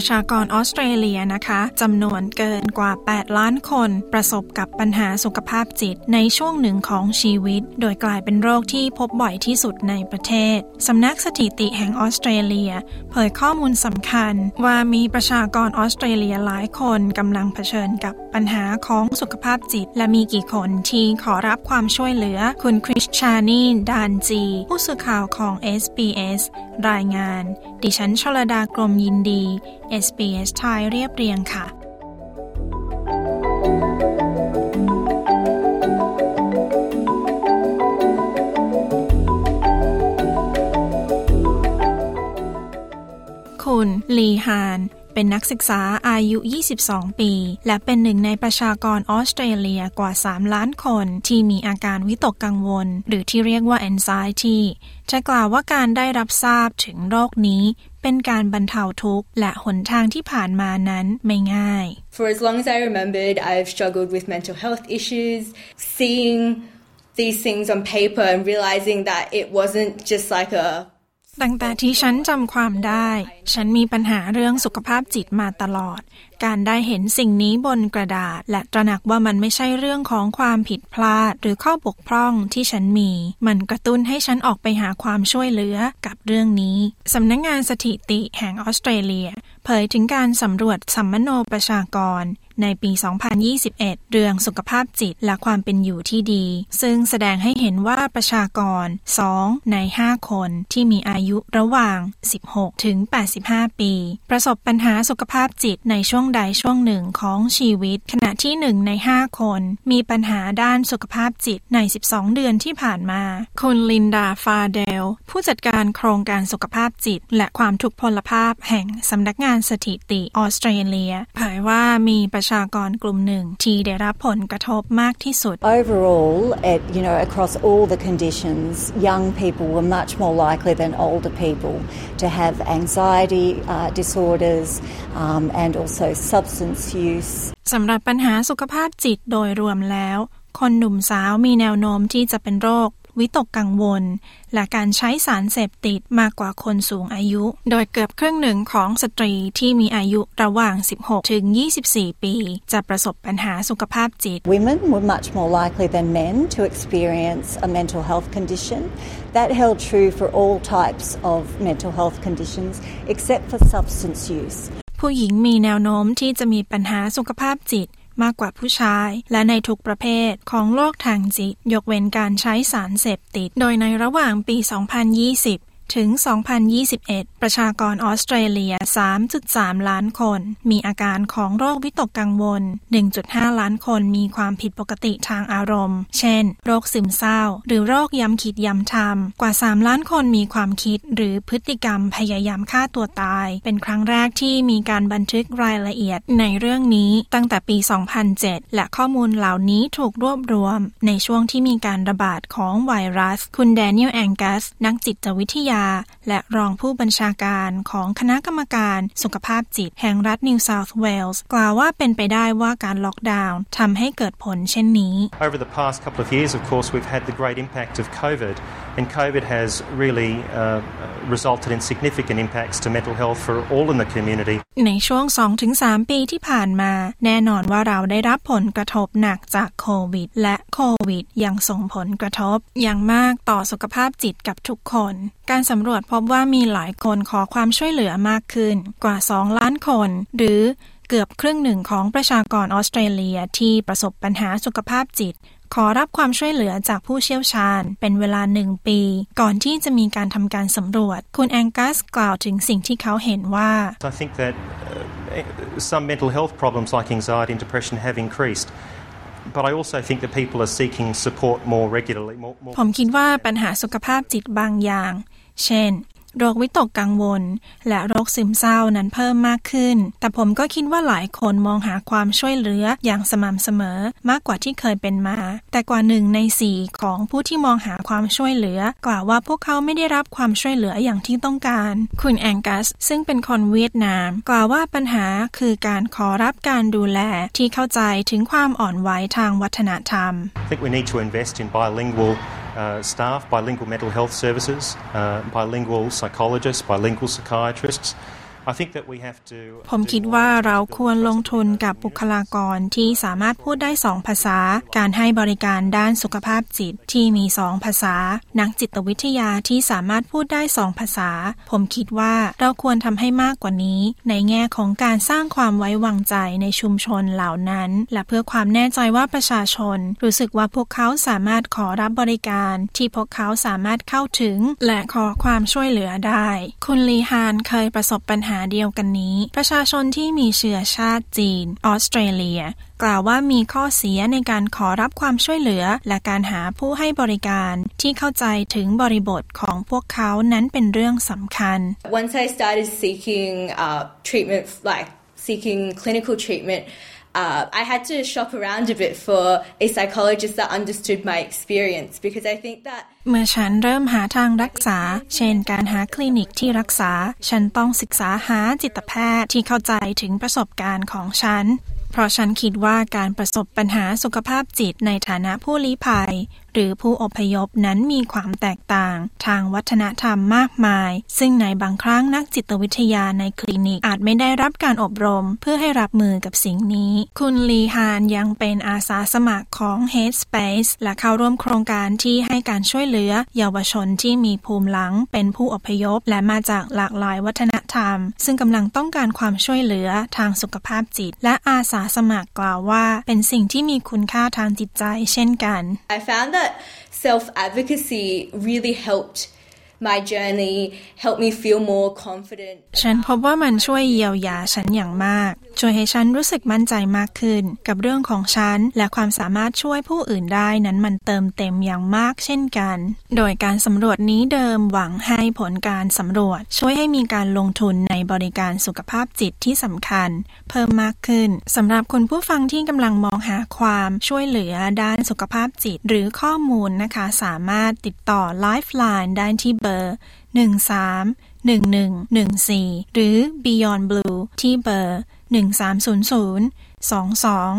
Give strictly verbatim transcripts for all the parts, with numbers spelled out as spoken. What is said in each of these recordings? ประชากรออสเตรเลียนะคะจำนวนเกินกว่าแปดล้านคนประสบกับปัญหาสุขภาพจิตในช่วงหนึ่งของชีวิตโดยกลายเป็นโรคที่พบบ่อยที่สุดในประเทศสำนักสถิติแห่งออสเตรเลียเผยข้อมูลสำคัญว่ามีประชากรออสเตรเลียหลายคนกำลังเผชิญกับปัญหาของสุขภาพจิตและมีกี่คนที่ขอรับความช่วยเหลือคุณคริสชานีดานจีผู้สื่อข่าวของ เอส บี เอส รายงานดิฉันชลดากรมยินดี เอส บี เอส ไทยเรียบเรียงค่ะคุณลีฮานเป็นนักศึกษาอายุยี่สิบสองปีและเป็นหนึ่งในประชากรออสเตรเลียกว่าสามล้านคนที่มีอาการวิตกกังวลหรือที่เรียกว่า anxiety จะกล่าวว่าการได้รับทราบถึงโรคนี้เป็นการบรรเทาทุกข์และหนทางที่ผ่านมานั้นไม่ง่าย For as long as I remembered, I've struggled with mental health issues. Seeing these things on paper and realizing that it wasn't just like aตั้งแต่ที่ฉันจำความได้ฉันมีปัญหาเรื่องสุขภาพจิตมาตลอดการได้เห็นสิ่งนี้บนกระดาษและตระหนักว่ามันไม่ใช่เรื่องของความผิดพลาดหรือข้อบกพร่องที่ฉันมีมันกระตุ้นให้ฉันออกไปหาความช่วยเหลือกับเรื่องนี้สำนักงานสถิติแห่งออสเตรเลียเผยถึงการสำรวจสัมมโนประชากรในปี สองพันยี่สิบเอ็ด เรื่องสุขภาพจิตและความเป็นอยู่ที่ดีซึ่งแสดงให้เห็นว่าประชากรสองในห้าคนที่มีอายุระหว่างสิบหกถึงแปดสิบห้าปีประสบปัญหาสุขภาพจิตในช่วงใดช่วงหนึ่งของชีวิตขณะที่หนึ่งในห้าคนมีปัญหาด้านสุขภาพจิตในสิบสองเดือนที่ผ่านมาคุณลินดาฟาเดลผู้จัดการโครงการสุขภาพจิตและความทุพพลภาพแห่งสำนักงานสถิติออสเตรเลียเผยว่ามีประชากรกลุ่มหนึ่งที่ได้รับผลกระทบมากที่สุด Overall, at, you know, across all the conditions, young people were much more likely than older people to have anxiety uh, disorders um, and also substance use. สำหรับปัญหาสุขภาพจิตโดยรวมแล้วคนหนุ่มสาวมีแนวโน้มที่จะเป็นโรควิตกกังวลและการใช้สารเสพติดมากกว่าคนสูงอายุโดยเกือบครึ่งหนึ่งของสตรีที่มีอายุระหว่างสิบหกถึงยี่สิบสี่ปีจะประสบปัญหาสุขภาพจิต Women were much more likely than men to experience a mental health condition. That held true for all types of mental health conditions except for substance use. ผู้หญิงมีแนวโน้มที่จะมีปัญหาสุขภาพจิตมากกว่าผู้ชายและในทุกประเภทของโรคทางจิตยกเว้นการใช้สารเสพติดโดยในระหว่างปีสองพันยี่สิบถึงสองพันยี่สิบเอ็ดประชากรออสเตรเลีย สามจุดสามล้านคนมีอาการของโรควิตกกังวล หนึ่งจุดห้าล้านคนมีความผิดปกติทางอารมณ์เช่นโรคซึมเศร้าหรือโรคย้ำคิดย้ำทำกว่าสามล้านคนมีความคิดหรือพฤติกรรมพยายามฆ่าตัวตายเป็นครั้งแรกที่มีการบันทึกรายละเอียดในเรื่องนี้ตั้งแต่ปีสองพันเจ็ดและข้อมูลเหล่านี้ถูกรวบรวมในช่วงที่มีการระบาดของไวรัสคุณแดเนียลแองกัสนักจิตวิทยาและรองผู้บัญชาการของคณะกรรมการสุขภาพจิตแห่งรัฐนิวเซาท์เวลส์กล่าวว่าเป็นไปได้ว่าการล็อกดาวน์ทำให้เกิดผลเช่นนี้ Over the past couple of years, of course, we've had the great impact of COVID, and COVID has really uh, resulted in significant impacts to mental health for all in the community. ในช่วง สองถึงสามปีที่ผ่านมาแน่นอนว่าเราได้รับผลกระทบหนักจากโควิดและโควิดยังส่งผลกระทบอย่างมากต่อสุขภาพจิตกับทุกคนการสำรวจพบว่ามีหลายคนขอความช่วยเหลือมากขึ้นกว่าสองล้านคนหรือเกือบครึ่งหนึ่งของประชากรออสเตรเลียที่ประสบปัญหาสุขภาพจิตขอรับความช่วยเหลือจากผู้เชี่ยวชาญเป็นเวลาหนึ่งปีก่อนที่จะมีการทำการสำรวจคุณแองกัสกล่าวถึงสิ่งที่เขาเห็นว่า I think that some mental health problems like anxiety and depression have increased.But I also think that people are seeking support more regularly. ผมคิดว่าปัญหาสุขภาพจิตบางอย่างเช่น โรควิตกกังวลและโรคซึมเศร้านั้นเพิ่มมากขึ้นแต่ผมก็คิดว่าหลายคนมองหาความช่วยเหลืออย่างสม่ำเสมอมากกว่าที่เคยเป็นมาแต่กว่าหนึ่งในสี่ของผู้ที่มองหาความช่วยเหลือกล่าวว่าพวกเขาไม่ได้รับความช่วยเหลืออย่างที่ต้องการคุณแองกัสซึ่งเป็นคนเวียดนามกล่าวว่าปัญหาคือการขอรับการดูแลที่เข้าใจถึงความอ่อนไหวทางวัฒนธรรม I think we need to invest in bilingual Uh, staff, bilingual mental health services, uh, bilingual psychologists, bilingual psychiatrists.ผมคิดว่าเราควรลงทุนกับบุคลากรที่สามารถพูดได้สองภาษาการให้บริการด้านสุขภาพจิตที่มีสองภาษานักจิตวิทยาที่สามารถพูดได้สองภาษาผมคิดว่าเราควรทำให้มากกว่านี้ในแง่ของการสร้างความไว้วางใจในชุมชนเหล่านั้นและเพื่อความแน่ใจว่าประชาชนรู้สึกว่าพวกเขาสามารถขอรับบริการที่พวกเขาสามารถเข้าถึงและขอความช่วยเหลือได้คุณลีฮานเคยประสบปัญหาเดียวกันนี้ประชาชนที่มีเชื้อชาติจีนออสเตรเลียกล่าวว่ามีข้อเสียในการขอรับความช่วยเหลือและการหาผู้ให้บริการที่เข้าใจถึงบริบทของพวกเขานั้นเป็นเรื่องสำคัญ Once I started seeking uh, treatment like seeking clinical treatment uh, I had to shop around a bit for a psychologist that understood my experience because I think thatเมื่อฉันเริ่มหาทางรักษาเช่นการหาคลินิกที่รักษาฉันต้องศึกษาหาจิตแพทย์ที่เข้าใจถึงประสบการณ์ของฉันเพราะฉันคิดว่าการประสบปัญหาสุขภาพจิตในฐานะผู้ลี้ภัยหรือผู้อพยพนั้นมีความแตกต่างทางวัฒนธรรมมากมายซึ่งในบางครั้งนักจิตวิทยาในคลินิกอาจไม่ได้รับการอบรมเพื่อให้รับมือกับสิ่งนี้คุณลีฮานยังเป็นอาสาสมัครของ H Space และเข้าร่วมโครงการที่ให้การช่วยเหลือเยาวชนที่มีภูมิหลังเป็นผู้อพยพและมาจากหลากหลายวัฒนธรรมซึ่งกำลังต้องการความช่วยเหลือทางสุขภาพจิตและอาสาสมัครกล่าวว่าเป็นสิ่งที่มีคุณค่าทางจิตใจเช่นกัน I found that self-advocacy really helped my journey helped me feel more confident ฉันพบว่ามันช่วยเยียวยาฉันอย่างมากช่วยให้ฉันรู้สึกมั่นใจมากขึ้นกับเรื่องของฉันและความสามารถช่วยผู้อื่นได้นั้นมันเติมเต็มอย่างมากเช่นกันโดยการสำรวจนี้เดิมหวังให้ผลการสำรวจช่วยให้มีการลงทุนในบริการสุขภาพจิตที่สำคัญเพิ่มมากขึ้นสำหรับคุณผู้ฟังที่กำลังมองหาความช่วยเหลือด้านสุขภาพจิตหรือข้อมูลนะคะสามารถติดต่อ Lifeline ได้ที่เบอร์หนึ่งสามหนึ่งหนึ่งหนึ่งสี่หรือ Beyond Blue ที่เบอร์หนึ่งสามศูนย์ศูนย์ สองสอง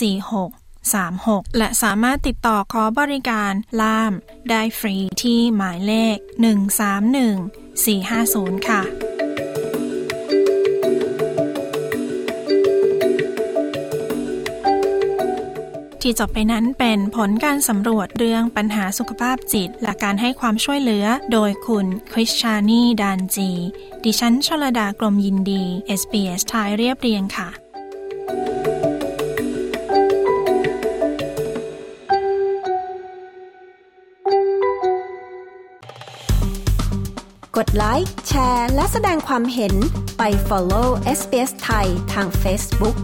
สี่หกสามหกและสามารถติดต่อขอบริการล่ามได้ฟรีที่หมายเลขหนึ่งสามหนึ่งสี่ห้าศูนย์ค่ะที่จบไปนั้นเป็นผลการสำรวจเรื่องปัญหาสุขภาพจิตและการให้ความช่วยเหลือโดยคุณคริสชานีดานจีดิฉันชลดากรมยินดี เอส บี เอส ไทยเรียบเรียงค่ะกดไลค์แชร์และแสดงความเห็นไป follow เอส บี เอส ไทยทาง Facebook